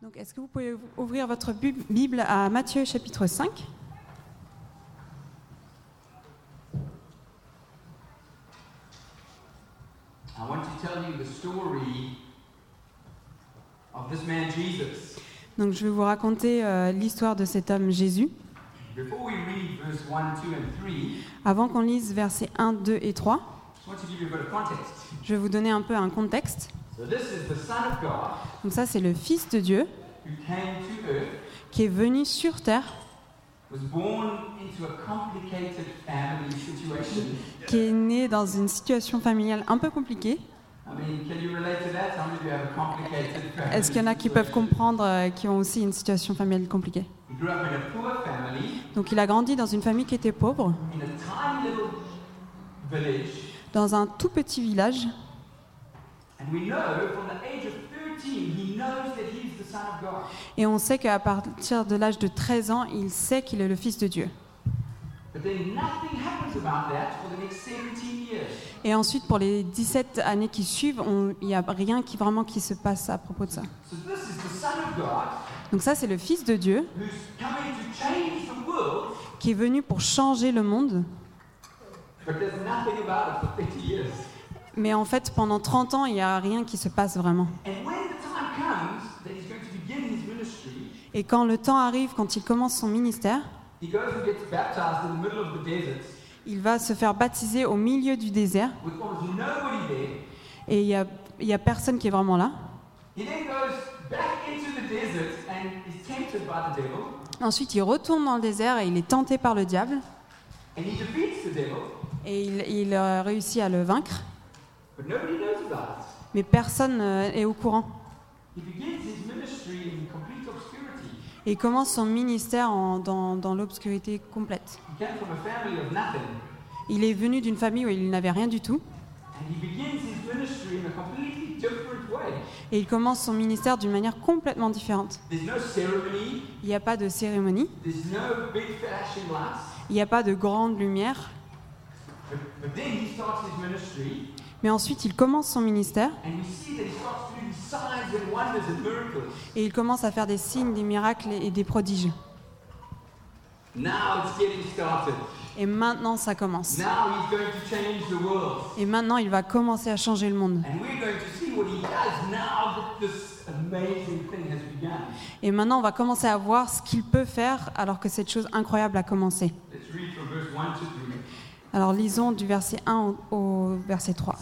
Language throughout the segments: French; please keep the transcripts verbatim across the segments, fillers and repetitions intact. Donc, est-ce que vous pouvez ouvrir votre Bible à Matthieu chapitre cinq ? I want to tell you the story of this man Jesus. Donc, je vais vous raconter euh, l'histoire de cet homme Jésus. Before we read verse one, two and three, avant qu'on lise versets un, deux et trois, I want to give you a bit of context. Je vais vous donner un peu un contexte. Donc ça, c'est le Fils de Dieu qui est venu sur terre, qui est né dans une situation familiale un peu compliquée. Est-ce qu'il y en a qui peuvent comprendre, qui ont aussi une situation familiale compliquée? Donc il a grandi dans une famille qui était pauvre, dans un tout petit village. Et on sait qu'à partir de l'âge de treize ans, il sait qu'il est le Fils de Dieu. Et ensuite, pour les dix-sept années qui suivent, il n'y a rien qui, vraiment qui se passe à propos de ça. Donc ça, c'est le Fils de Dieu qui est venu pour changer le monde. Mais en fait, pendant trente ans, il n'y a rien qui se passe vraiment. Et quand le temps arrive, quand il commence son ministère, il va se faire baptiser au milieu du désert. Et il n'y a, il n'y a personne qui est vraiment là. Ensuite, il retourne dans le désert et il est tenté par le diable. Et il, il réussit à le vaincre. Mais personne n'est au courant. Et il commence son ministère en, dans, dans l'obscurité complète. Il est venu d'une famille où il n'avait rien du tout. Et il commence son ministère d'une manière complètement différente. Il n'y a pas de cérémonie. Il n'y a pas de grande lumière. Mais ensuite, il commence son ministère et il commence à faire des signes, des miracles et des prodiges. Et maintenant, ça commence. Et maintenant, il va commencer à changer le monde. Et maintenant, on va commencer à voir ce qu'il peut faire alors que cette chose incroyable a commencé. Alors lisons du verset un au verset trois.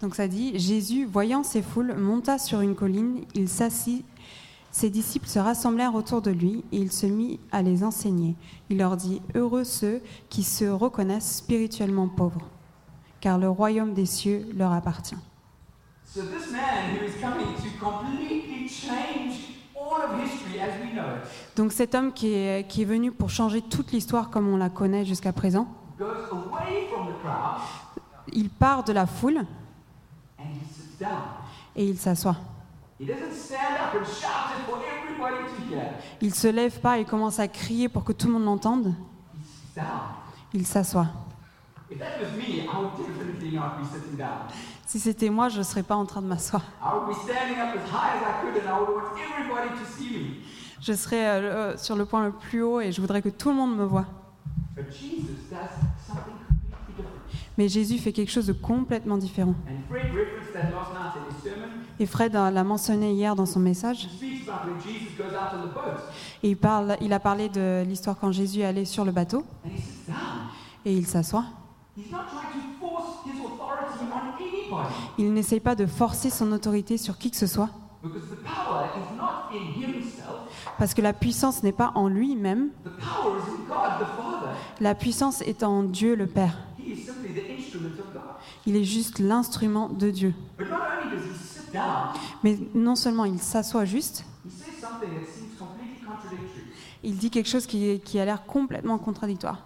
Donc ça dit, Jésus, voyant ces foules, monta sur une colline, il s'assit. Ses disciples se rassemblèrent autour de lui et il se mit à les enseigner. Il leur dit, « Heureux ceux qui se reconnaissent spirituellement pauvres, car le royaume des cieux leur appartient. » Donc cet homme qui est, qui est venu pour changer toute l'histoire comme on la connaît jusqu'à présent, il part de la foule et il s'assoit. Il ne se lève pas et commence à crier pour que tout le monde l'entende. Il s'assoit. Si c'était moi, je ne serais pas en train de m'asseoir. Je serais euh, sur le point le plus haut et je voudrais que tout le monde me voie. Mais Jésus fait quelque chose de complètement différent. Et Fred l'a mentionné hier dans son message. Et il, parle, il a parlé de l'histoire quand Jésus est allé sur le bateau. Et il s'assoit. Il n'essaye pas de forcer son autorité sur qui que ce soit. Parce que la puissance n'est pas en lui-même. La puissance est en Dieu le Père. Il est juste l'instrument de Dieu. Mais non seulement il s'assoit juste, il dit quelque chose qui, qui a l'air complètement contradictoire.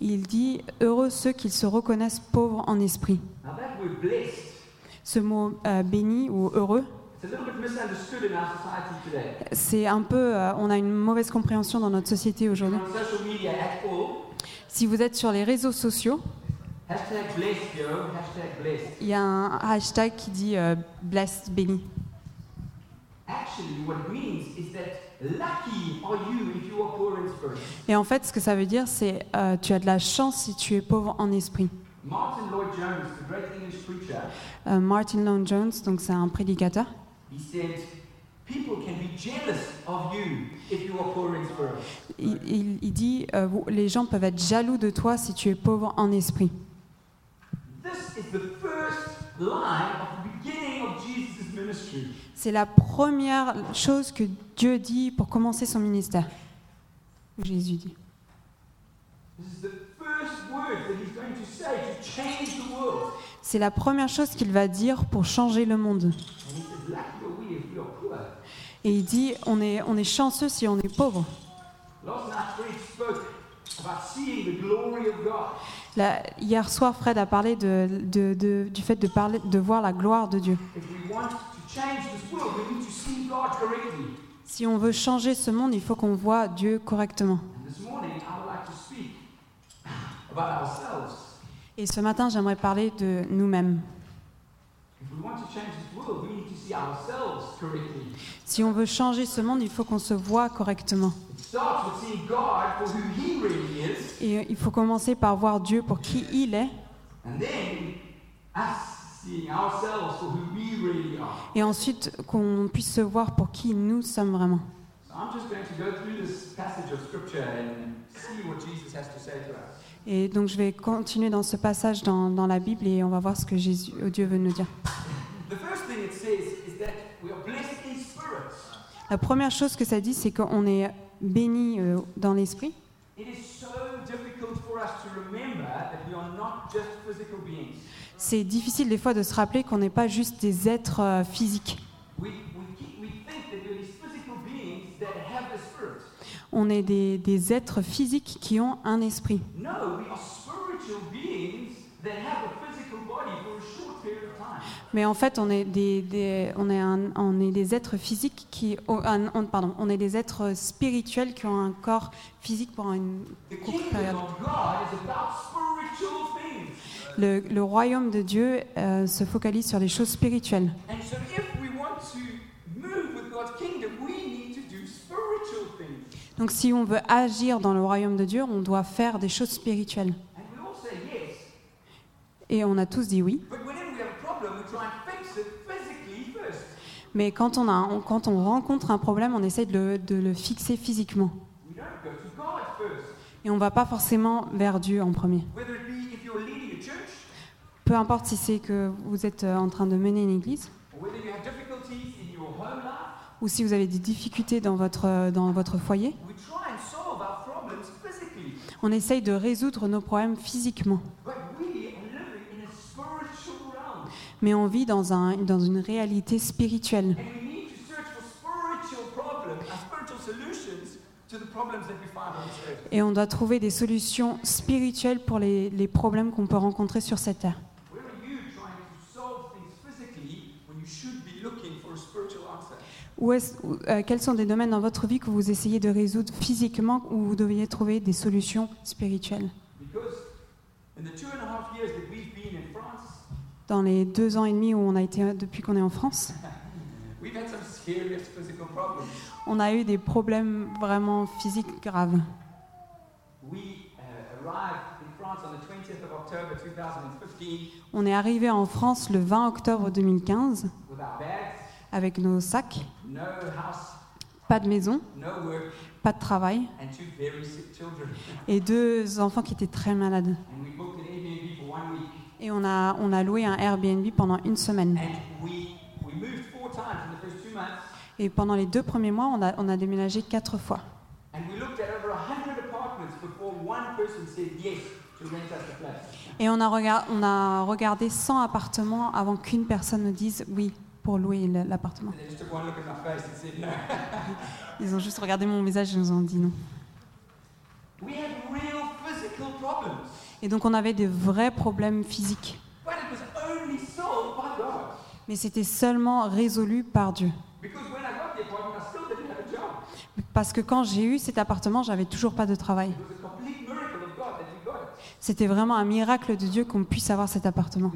Il dit « Heureux ceux qui se reconnaissent pauvres en esprit ». ce mot euh, béni ou heureux, c'est un peu, euh, on a une mauvaise compréhension dans notre société aujourd'hui. Si vous êtes sur les réseaux sociaux, il y a un hashtag qui dit euh, blessed, béni. Et en fait, ce que ça veut dire, c'est euh, tu as de la chance si tu es pauvre en esprit. Martin Lloyd-Jones, the great English preacher, uh, Martin Lloyd-Jones, donc c'est un prédicateur. He said, people can be jealous of you if you are poor in spirit. Il, il, il dit, euh, les gens peuvent être jaloux de toi si tu es pauvre en esprit. This is the first line of the beginning of Jesus' ministry. C'est la première chose que Dieu dit pour commencer son ministère. Jésus dit. C'est la première chose qu'il va dire pour changer le monde. Et il dit, on est, on est chanceux si on est pauvre. Là, hier soir, Fred a parlé de, de, de, du fait de, parler, de voir la gloire de Dieu. Si on veut changer ce monde, il faut qu'on voit Dieu correctement. Et ce matin, j'aimerais parler de nous-mêmes. Si on veut changer ce monde, il faut qu'on se voie correctement. Et il faut commencer par voir Dieu pour qui il est. Et ensuite, qu'on puisse se voir pour qui nous sommes vraiment. Et donc, je vais continuer dans ce passage dans, dans la Bible et on va voir ce que Jésus, Dieu veut nous dire. La première chose que ça dit, c'est qu'on est béni euh, dans l'esprit. C'est difficile des fois de se rappeler qu'on n'est pas juste des êtres euh, physiques. On est des, des êtres physiques qui ont un esprit. Mais en fait, on est des, des, on est un, on est des êtres physiques qui, oh, un, on, pardon, on est des êtres spirituels qui ont un corps physique pour une courte période. Le, le royaume de Dieu euh, se focalise sur les choses spirituelles. Donc, si on veut agir dans le royaume de Dieu, on doit faire des choses spirituelles. Et on a tous dit oui. Mais quand on, a, on, quand on rencontre un problème, on essaie de le, de le fixer physiquement. Et on ne va pas forcément vers Dieu en premier. Peu importe si c'est que vous êtes en train de mener une église, ou si vous avez des difficultés dans votre, dans votre foyer, on essaye de résoudre nos problèmes physiquement. Mais on vit dans, un, dans une réalité spirituelle. Et on doit trouver des solutions spirituelles pour les, les problèmes qu'on peut rencontrer sur cette terre. Où est-ce, euh, quels sont des domaines dans votre vie que vous essayez de résoudre physiquement où vous devriez trouver des solutions spirituelles? Dans les deux ans et demi où on a été depuis qu'on est en France, on a eu des problèmes vraiment physiques graves. On est arrivé en France le vingt octobre deux mille quinze avec nos sacs, pas de maison, pas de travail et deux enfants qui étaient très malades. Et on a, on a loué un Airbnb pendant une semaine. Et pendant les deux premiers mois, on a, on a déménagé quatre fois. Et on a, regard, on a regardé cent appartements avant qu'une personne nous dise oui pour louer l'appartement. Ils ont juste regardé mon visage et nous ont dit non. Et donc on avait des vrais problèmes physiques. mais c'était seulement résolu par Dieu. Parce que quand j'ai eu cet appartement, j'avais toujours pas de travail. C'était vraiment un miracle de Dieu qu'on puisse avoir cet appartement.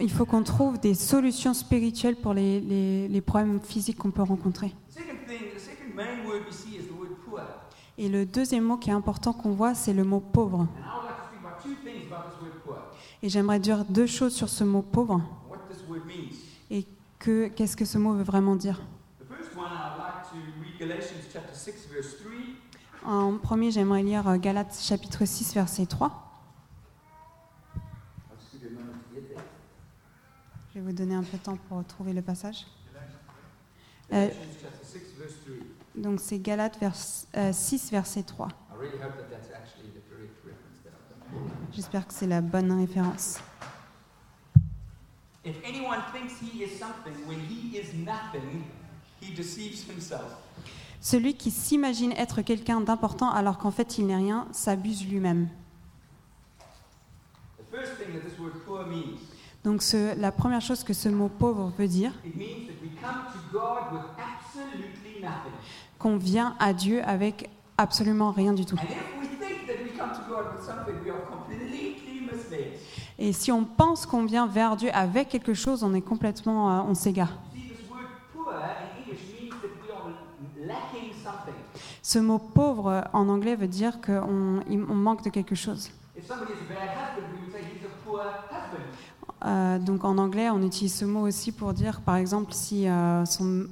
Il faut qu'on trouve des solutions spirituelles pour les, les, les problèmes physiques qu'on peut rencontrer. Et le deuxième mot qui est important qu'on voit, c'est le mot « pauvre ». Et j'aimerais dire deux choses sur ce mot « pauvre ». Et que, qu'est-ce que ce mot veut vraiment dire? En premier, j'aimerais lire Galates chapitre six, verset trois. Je vais vous donner un peu de temps pour retrouver le passage. Euh, donc c'est Galates vers, euh, six, verset trois. J'espère que c'est la bonne référence. If anyone thinks he is something when he is nothing, he deceives himself. Celui qui s'imagine être quelqu'un d'important alors qu'en fait il n'est rien s'abuse lui-même. The first thing that this word poor means. Donc ce, la première chose que ce mot pauvre veut dire, qu'on vient à Dieu avec absolument rien du tout. Et si on pense qu'on vient vers Dieu avec quelque chose, on est complètement, euh, on s'égare. Ce mot pauvre en anglais veut dire qu'on on manque de quelque chose. Euh, donc en anglais, on utilise ce mot aussi pour dire, par exemple, si euh, son,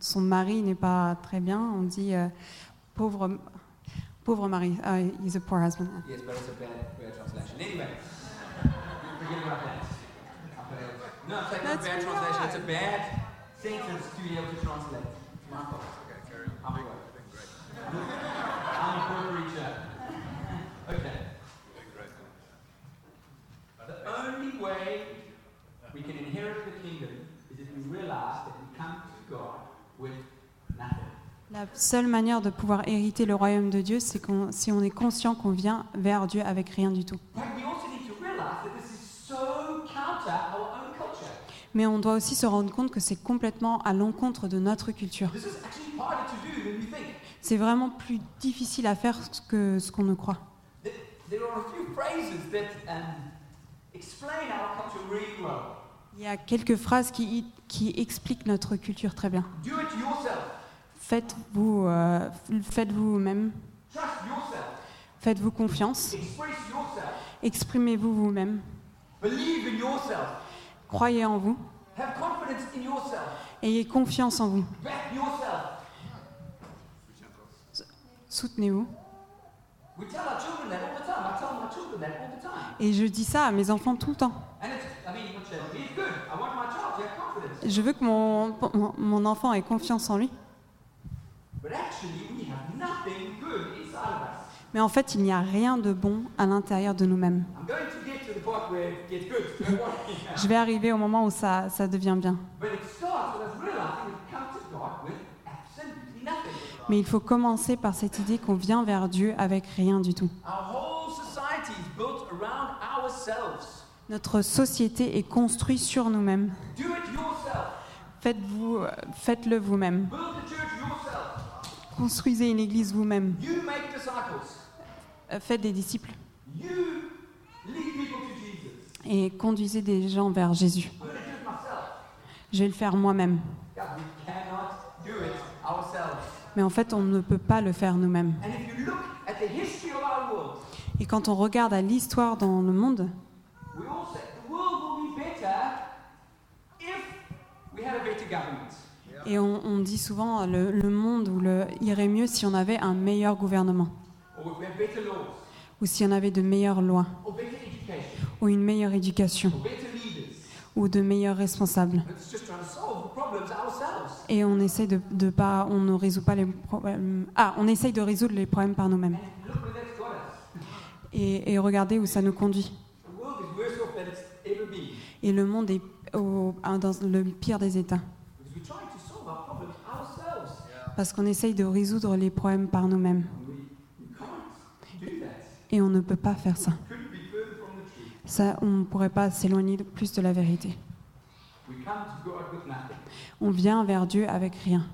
son mari n'est pas très bien, on dit euh, pauvre, pauvre mari. Uh, he's a poor husband. Yes, but it's a bad, bad translation. Anyway, forget about that. No, it's like That's a bad translation. It's a bad sentence to be able to translate. It's my fault. Okay, carry on. I'm a great. I'm a poor preacher. Okay. The only way we can inherit the kingdom is if we realize that we come to God with nothing. La seule manière de pouvoir hériter le royaume de Dieu, c'est qu'on, si on est conscient qu'on vient vers Dieu avec rien du tout. Mais on doit aussi se rendre compte que c'est complètement à l'encontre de notre culture. C'est vraiment plus difficile à faire que ce qu'on ne croit. Il y a quelques phrases qui, qui expliquent notre culture très bien. Faites-vous, euh, faites-vous vous-même. Faites-vous confiance. Exprimez-vous vous-même. Croyez en vous. Ayez confiance en vous. Soutenez-vous. Et je dis ça à mes enfants tout le temps. Je veux que mon, mon enfant ait confiance en lui. Mais en fait, il n'y a rien de bon à l'intérieur de nous-mêmes. Je vais arriver au moment où ça, ça devient bien. Mais il faut commencer par cette idée qu'on vient vers Dieu avec rien du tout. Notre société est construite sur nous-mêmes. Faites-vous, faites-le vous-même. Construisez une église vous-même. Faites des disciples. Et conduisez des gens vers Jésus. Je vais le faire moi-même. Mais en fait, on ne peut pas le faire nous-mêmes. Et quand on regarde à l'histoire dans le monde, et on, on dit souvent le, le monde où le, irait mieux si on avait un meilleur gouvernement, ou si on avait de meilleures lois, ou une meilleure éducation, ou de meilleurs responsables. Et on essaye de, de pas, on ne résout pas les problèmes. Ah, on essaye de résoudre les problèmes par nous-mêmes. Et, et regardez où ça nous conduit. Et le monde est au, dans le pire des états. Parce qu'on essaye de résoudre les problèmes par nous-mêmes. Et on ne peut pas faire ça. ça, on ne pourrait pas s'éloigner plus de la vérité. On vient vers Dieu avec rien.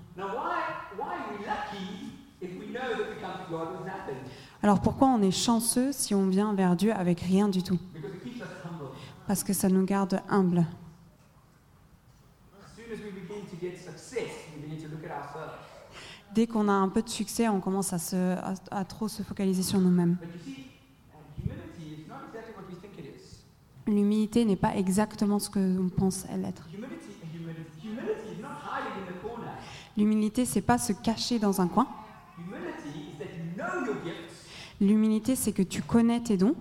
Alors pourquoi on est chanceux si on vient vers Dieu avec rien du tout? Parce que ça nous garde humbles. Dès qu'on a un peu de succès, on commence à, se, à, à trop se focaliser sur nous-mêmes. L'humilité n'est pas exactement ce que l'on pense elle être. L'humilité, c'est pas se cacher dans un coin. L'humilité, c'est que tu connais tes dons,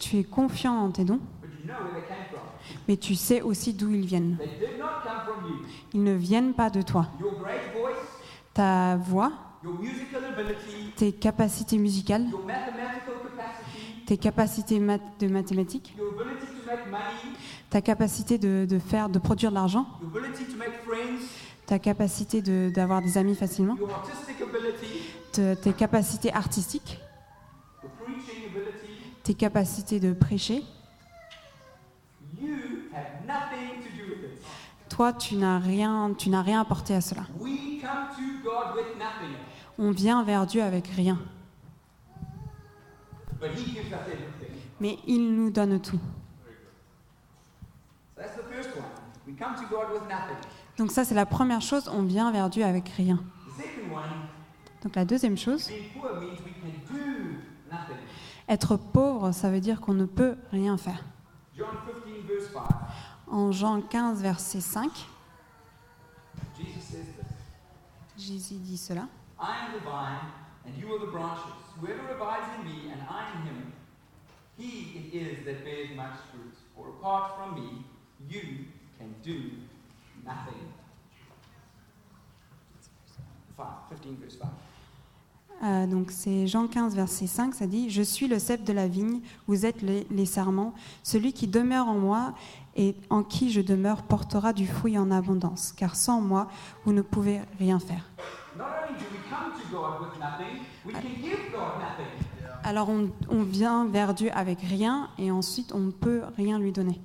tu es confiant en tes dons, mais tu sais aussi d'où ils viennent. Ils ne viennent pas de toi. Ta voix, tes capacités musicales, tes capacités mat- de mathématiques, ta capacité de, de, faire, de produire de l'argent, ta capacité de, d'avoir des amis facilement, te, tes capacités artistiques, tes capacités de prêcher. Toi, tu n'as rien, tu n'as rien apporté à cela. On vient vers Dieu avec rien. Mais il nous donne tout. Donc ça, c'est la première chose, on vient vers Dieu avec rien. Donc la deuxième chose, être pauvre, ça veut dire qu'on ne peut rien faire. En Jean quinze, verset cinq, Jésus dit cela. Euh, donc c'est Jean quinze, verset cinq, ça dit « Je suis le cep de la vigne, vous êtes les, les sarments. Celui qui demeure en moi et en qui je demeure portera du fruit en abondance, car sans moi, vous ne pouvez rien faire. » Alors on, on vient vers Dieu avec rien et ensuite on ne peut rien lui donner.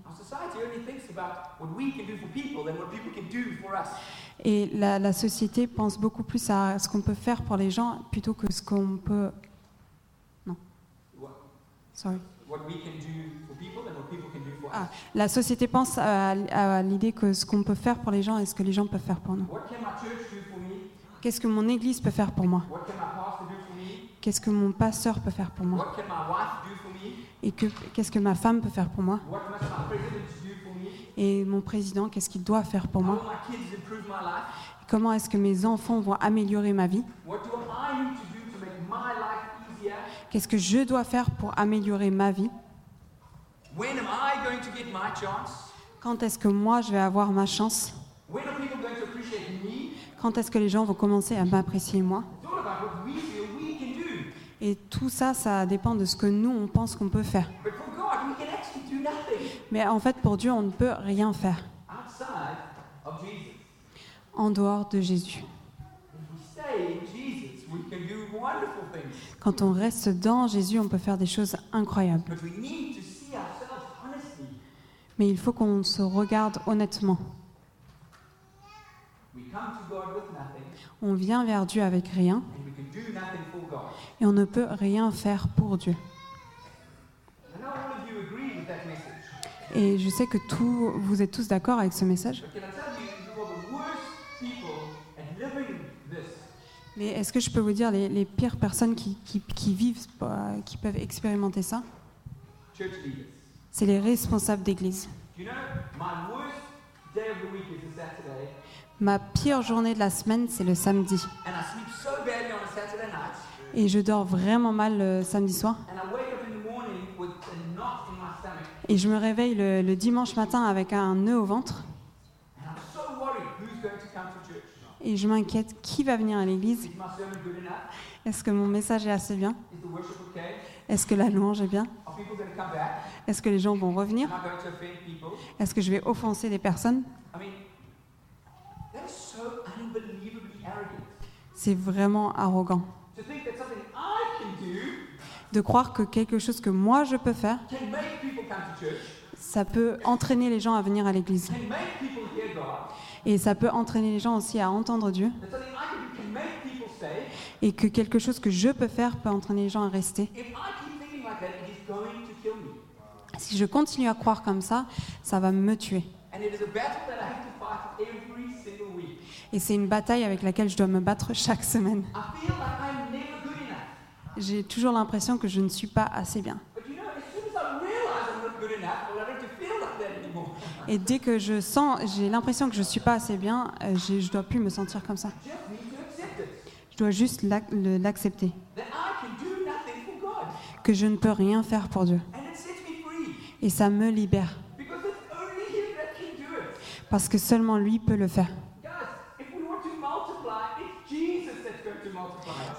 Et la, la société pense beaucoup plus à ce qu'on peut faire pour les gens plutôt que ce qu'on peut... Non. Sorry. Ah, la société pense à, à l'idée que ce qu'on peut faire pour les gens et ce que les gens peuvent faire pour nous. Qu'est-ce que mon église peut faire pour moi? Qu'est-ce que mon pasteur peut faire pour moi? Et que, qu'est-ce que ma femme peut faire pour moi? Et mon président, qu'est-ce qu'il doit faire pour moi? Et comment est-ce que mes enfants vont améliorer ma vie? Qu'est-ce que je dois faire pour améliorer ma vie? Quand est-ce que moi, je vais avoir ma chance? Quand est-ce que les gens vont commencer à m'apprécier, moi? Et tout ça, ça dépend de ce que nous, on pense qu'on peut faire. Mais en fait, pour Dieu, on ne peut rien faire en dehors de Jésus. Quand on reste dans Jésus, on peut faire des choses incroyables. Mais il faut qu'on se regarde honnêtement. On vient vers Dieu avec rien et on ne peut rien faire pour Dieu. Et je sais que tout, vous êtes tous d'accord avec ce message. Mais est-ce que je peux vous dire les, les pires personnes qui, qui, qui vivent, qui peuvent expérimenter ça? C'est les responsables d'église. Ma pire journée de la semaine, c'est le samedi. Et je dors vraiment mal le samedi soir. Et je me réveille le, le dimanche matin avec un nœud au ventre. Et je m'inquiète, qui va venir à l'église? Est-ce que mon message est assez bien? Est-ce que la louange est bien? Est-ce que les gens vont revenir? Est-ce que je vais offenser des personnes? C'est vraiment arrogant. de croire que quelque chose que moi je peux faire, ça peut entraîner les gens à venir à l'église. Et ça peut entraîner les gens aussi à entendre Dieu. Et que quelque chose que je peux faire peut entraîner les gens à rester. Si je continue à croire comme ça, ça va me tuer. Et c'est une bataille avec laquelle je dois me battre chaque semaine. J'ai toujours l'impression que je ne suis pas assez bien. Et dès que je sens, j'ai l'impression que je ne suis pas assez bien, je ne dois plus me sentir comme ça. Je dois juste l'ac- l'accepter. Que je ne peux rien faire pour Dieu. Et ça me libère. Parce que seulement lui peut le faire.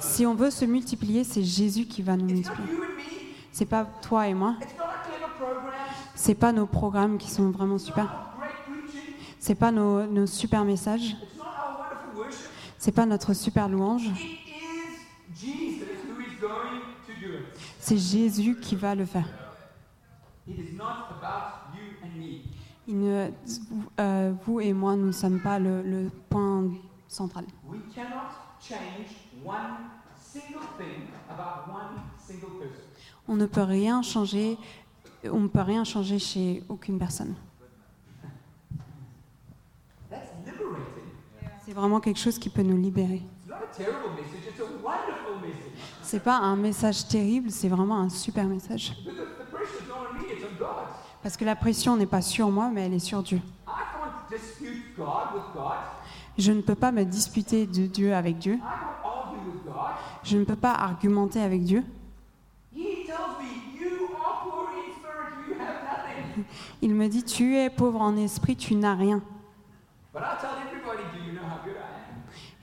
Si on veut se multiplier, c'est Jésus qui va nous multiplier. C'est pas toi et moi. C'est pas nos programmes qui sont vraiment super. C'est pas nos, nos super messages. C'est pas notre super louange. C'est Jésus qui va le faire. Il ne, euh, vous et moi, nous ne sommes pas le, le point central. On ne peut rien changer. On ne peut rien changer chez aucune personne. C'est vraiment quelque chose qui peut nous libérer. C'est pas un message terrible, c'est vraiment un super message. Parce que la pression n'est pas sur moi, mais elle est sur Dieu. Je ne peux pas me disputer de Dieu avec Dieu. Je ne peux pas argumenter avec Dieu. Il me dit, tu es pauvre en esprit, tu n'as rien.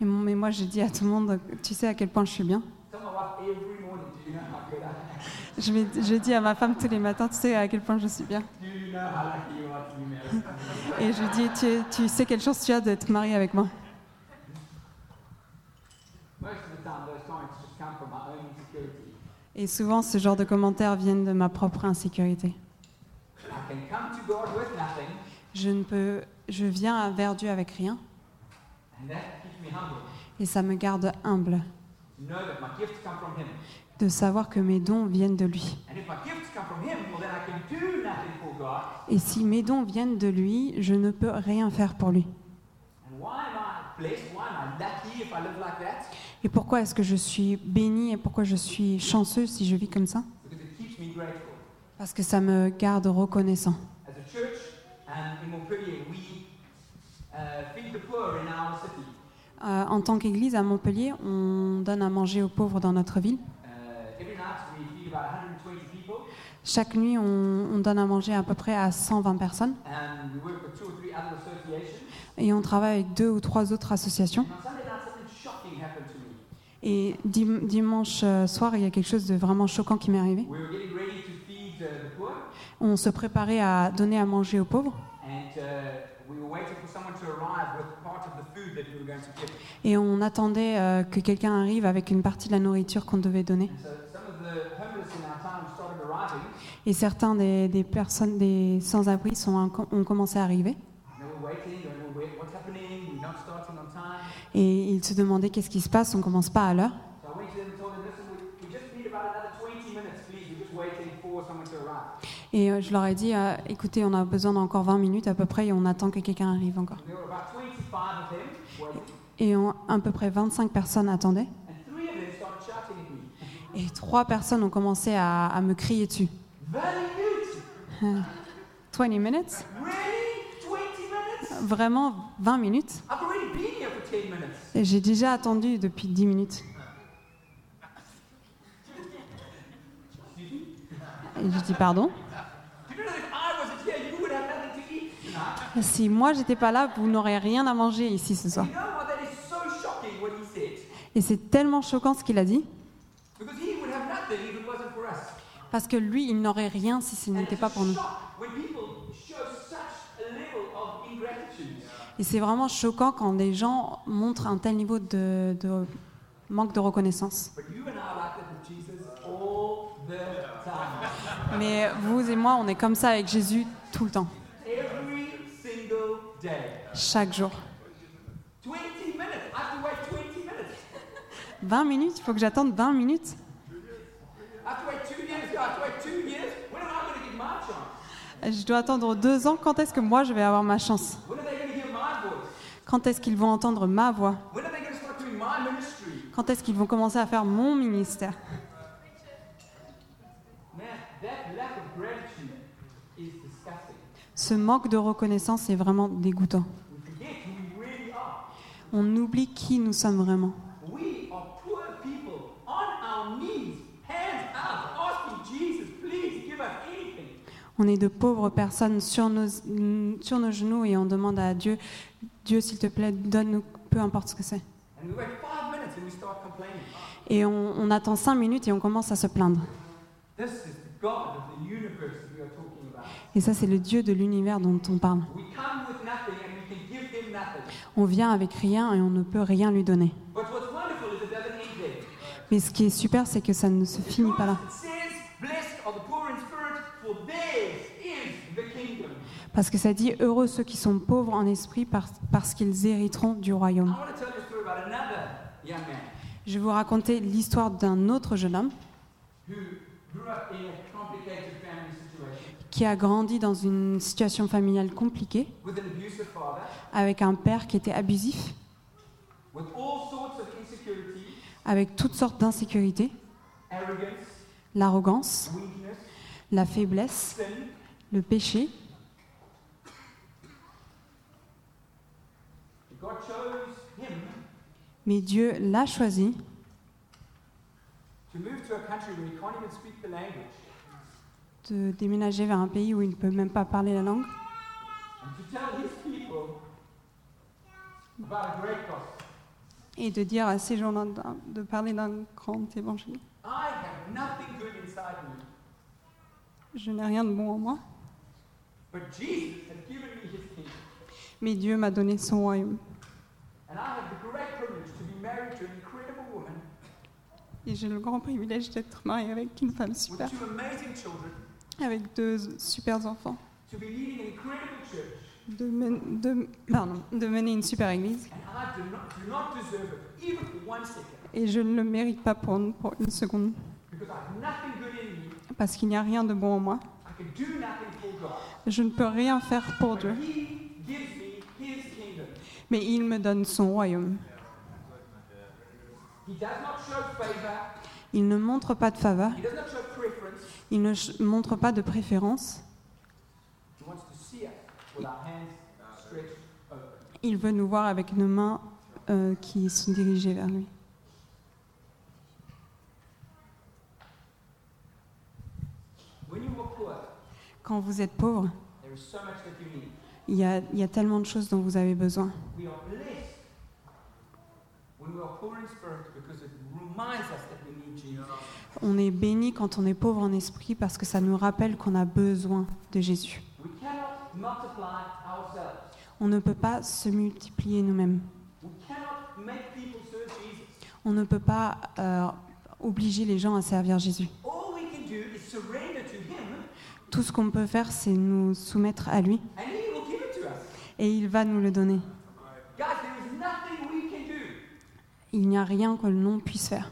Et mon, mais moi, je dis à tout le monde, tu sais à quel point je suis bien. Je, vais, je dis à ma femme tous les matins, tu sais à quel point je suis bien. Et je dis, tu, tu sais quelle chance tu as d'être mariée avec moi. Et souvent, ce genre de commentaires viennent de ma propre insécurité. Je ne peux, je viens vers Dieu avec rien. Et ça me garde humble. De savoir que mes dons viennent de lui. Et si mes dons viennent de lui, je ne peux rien faire pour lui. Et pourquoi est-ce que je suis bénie et pourquoi je suis chanceux si je vis comme ça ? Parce que ça me garde reconnaissant. Euh, en tant qu'église à Montpellier, on donne à manger aux pauvres dans notre ville. Chaque nuit, on, on donne à manger à peu près à cent vingt personnes. Et on travaille avec deux ou trois autres associations. Et dim- dimanche soir, il y a quelque chose de vraiment choquant qui m'est arrivé. On se préparait à donner à manger aux pauvres. Et on attendait euh, que quelqu'un arrive avec une partie de la nourriture qu'on devait donner. Et certains des, des personnes, des sans-abri sont, ont commencé à arriver. Et ils se demandaient qu'est-ce qui se passe, on ne commence pas à l'heure. Et je leur ai dit, euh, écoutez, on a besoin d'encore vingt minutes à peu près et on attend que quelqu'un arrive encore. Et on, à peu près vingt-cinq personnes attendaient. Et trois personnes ont commencé à, à me crier dessus. vingt minutes Vraiment vingt minutes. Et j'ai déjà attendu depuis dix minutes. Et je dis pardon. Si moi j'étais pas là, vous n'aurez rien à manger ici ce soir. Et c'est tellement choquant ce qu'il a dit. Parce que lui, il n'aurait rien si ce n'était pas pour nous. Et c'est vraiment choquant quand des gens montrent un tel niveau de, de manque de reconnaissance. Mais vous et moi, on est comme ça avec Jésus tout le temps. Chaque jour. vingt minutes, il faut que j'attende vingt minutes. Je dois attendre deux ans. Quand est-ce que moi, je vais avoir ma chance ? Quand est-ce qu'ils vont entendre ma voix ? Quand est-ce qu'ils vont commencer à faire mon ministère ? Ce manque de reconnaissance est vraiment dégoûtant. On oublie qui nous sommes vraiment. On est de pauvres personnes sur nos, sur nos genoux et on demande à Dieu, Dieu, s'il te plaît, donne-nous, peu importe ce que c'est. Et on, on attend cinq minutes et on commence à se plaindre. Et ça, c'est le Dieu de l'univers dont on parle. On vient avec rien et on ne peut rien lui donner. Mais ce qui est super, c'est que ça ne se finit pas là. Parce que ça dit « Heureux ceux qui sont pauvres en esprit, parce qu'ils hériteront du royaume ». Je vais vous raconter l'histoire d'un autre jeune homme qui a grandi dans une situation familiale compliquée, avec un père qui était abusif, avec toutes sortes d'insécurités, l'arrogance, la faiblesse, le péché. Mais Dieu l'a choisi de déménager vers un pays où il ne peut même pas parler la langue et de dire à ces gens-là de parler d'un grand évangile. Je n'ai rien de bon en moi, mais Dieu m'a donné son royaume. Et j'ai le grand privilège d'être mariée avec une femme super, avec deux super enfants, de, men, de, pardon, de mener une super église. Et je ne le mérite pas pour une, pour une seconde, parce qu'il n'y a rien de bon en moi. Je ne peux rien faire pour Dieu, mais il me donne son royaume. Il ne montre pas de faveur. Il ne montre pas de préférence. Il veut nous voir avec nos mains euh, qui sont dirigées vers lui. Quand vous êtes pauvre, il y a, il y a tellement de choses dont vous avez besoin. On est béni quand on est pauvre en esprit, parce que ça nous rappelle qu'on a besoin de Jésus. On ne peut pas se multiplier nous-mêmes. On ne peut pas euh, obliger les gens à servir Jésus. Tout ce qu'on peut faire, c'est nous soumettre à lui, et il va nous le donner. Il n'y a rien que l'on puisse faire.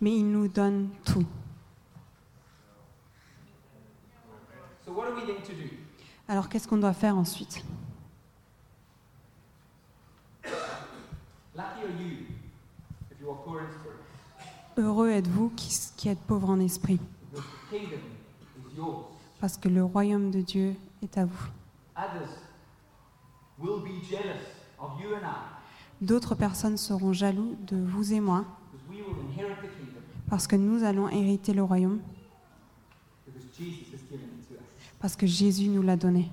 Mais il nous donne tout. Alors, qu'est-ce qu'on doit faire ensuite ? Heureux êtes-vous qui, qui êtes pauvres en esprit, parce que le royaume de Dieu est à vous. D'autres personnes seront jaloux de vous et moi, parce que nous allons hériter le royaume, parce que Jésus nous l'a donné.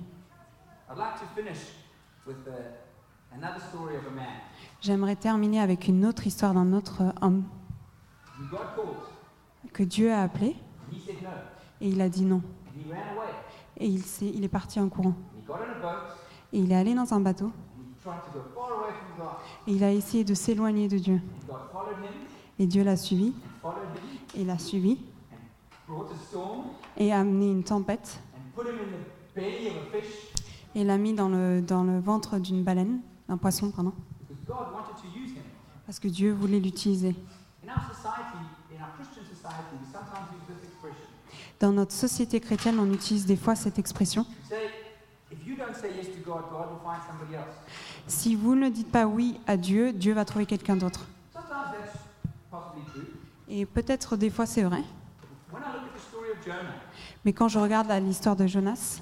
J'aimerais terminer avec une autre histoire d'un autre homme que Dieu a appelé, et il a dit non. Et il, s'est, il est parti en courant. Et il est allé dans un bateau. Et il a essayé de s'éloigner de Dieu. Et Dieu l'a suivi. il a suivi et a amené une tempête et l'a mis dans le, dans le ventre d'une baleine, d'un poisson, pardon, parce que Dieu voulait l'utiliser. Dans notre société chrétienne, on utilise des fois cette expression. Si vous ne dites pas oui à Dieu, Dieu va trouver quelqu'un d'autre. Et peut-être des fois c'est vrai. Mais quand je regarde l'histoire de Jonas,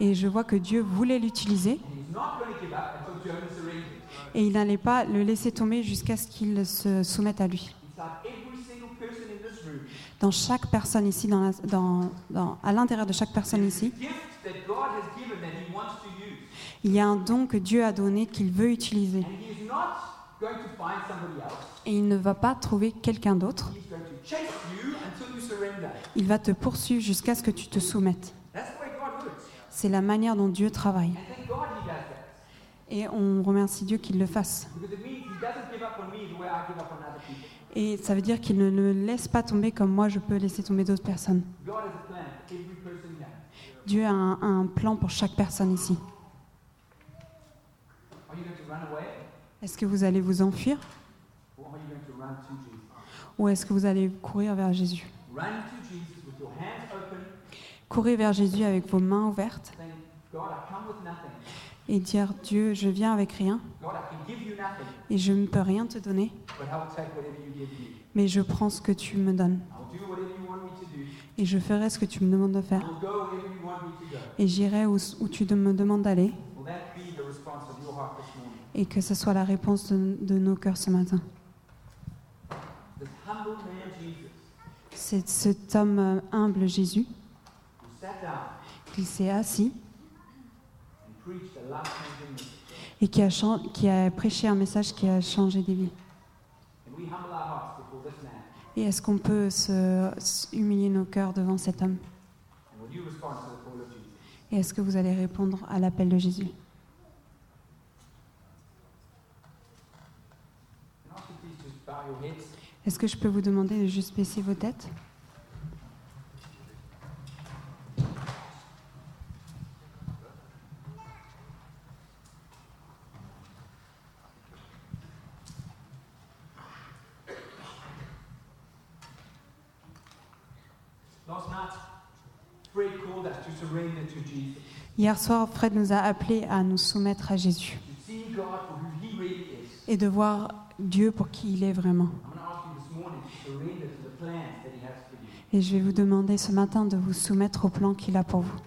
et je vois que Dieu voulait l'utiliser, et il n'allait pas le laisser tomber jusqu'à ce qu'il se soumette à lui. Dans chaque personne ici, dans la, dans, dans, à l'intérieur de chaque personne ici, il y a un don que Dieu a donné qu'il veut utiliser. Et il ne va pas trouver quelqu'un d'autre. Il va te poursuivre jusqu'à ce que tu te soumettes. C'est la manière dont Dieu travaille. Et on remercie Dieu qu'il le fasse. Et ça veut dire qu'il ne le laisse pas tomber comme moi je peux laisser tomber d'autres personnes. Dieu a un, a un plan pour chaque personne ici. Est-ce que vous allez vous enfuir? Ou est-ce que vous allez courir vers Jésus? Courez vers Jésus avec vos mains ouvertes et dire « Dieu, je viens avec rien et je ne peux rien te donner, mais je prends ce que tu me donnes et je ferai ce que tu me demandes de faire et j'irai où, où tu me demandes d'aller. » Et que ce soit la réponse de, de nos cœurs ce matin. C'est cet homme humble Jésus qui s'est assis et qui a, chan- qui a prêché un message qui a changé des vies. Et est-ce qu'on peut se, se humilier nos cœurs devant cet homme? Et est-ce que vous allez répondre à l'appel de Jésus? Est-ce que je peux vous demander de juste baisser vos têtes? Hier soir, Fred nous a appelés à nous soumettre à Jésus et de voir Dieu pour qui il est vraiment. Et je vais vous demander ce matin de vous soumettre au plan qu'il a pour vous.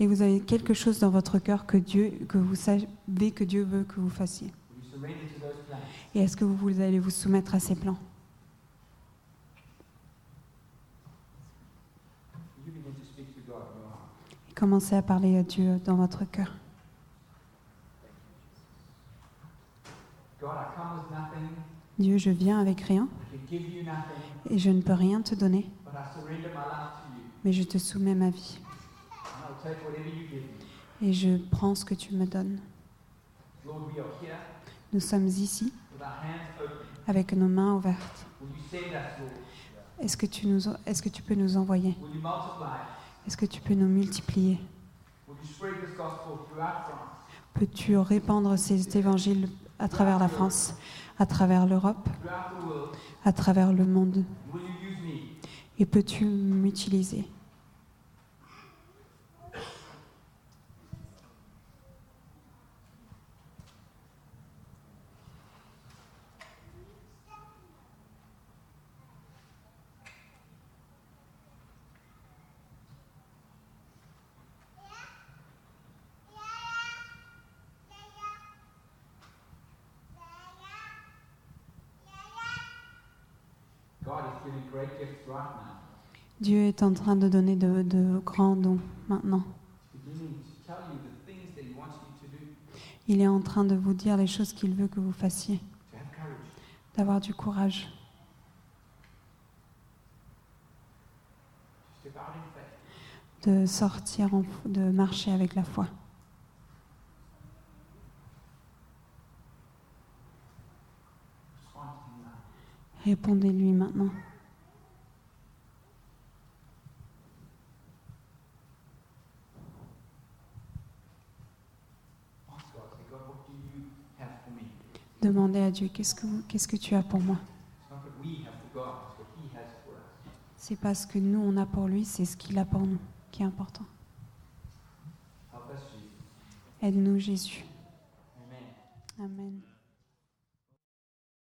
Et vous avez quelque chose dans votre cœur que Dieu, que vous savez que Dieu veut que vous fassiez. Et est-ce que vous, vous allez vous soumettre à ces plans? Et commencez à parler à Dieu dans votre cœur. Dieu, je viens avec rien et je ne peux rien te donner, mais je te soumets ma vie et je prends ce que tu me donnes. Nous sommes ici avec nos mains ouvertes. Est-ce que tu, nous, est-ce que tu peux nous envoyer? Est-ce que tu peux nous multiplier? Peux-tu répandre cet évangile à travers la France, à travers l'Europe, à travers le monde? Et peux-tu m'utiliser? Dieu est en train de donner de, de grands dons maintenant. Il est en train de vous dire les choses qu'il veut que vous fassiez, d'avoir du courage. De sortir, en, de marcher avec la foi. Répondez-lui maintenant. Demandez à Dieu, qu'est-ce que, vous, qu'est-ce que tu as pour moi? C'est pas ce que nous, on a pour lui, c'est ce qu'il a pour nous qui est important. Aide-nous, Jésus. Amen. Amen.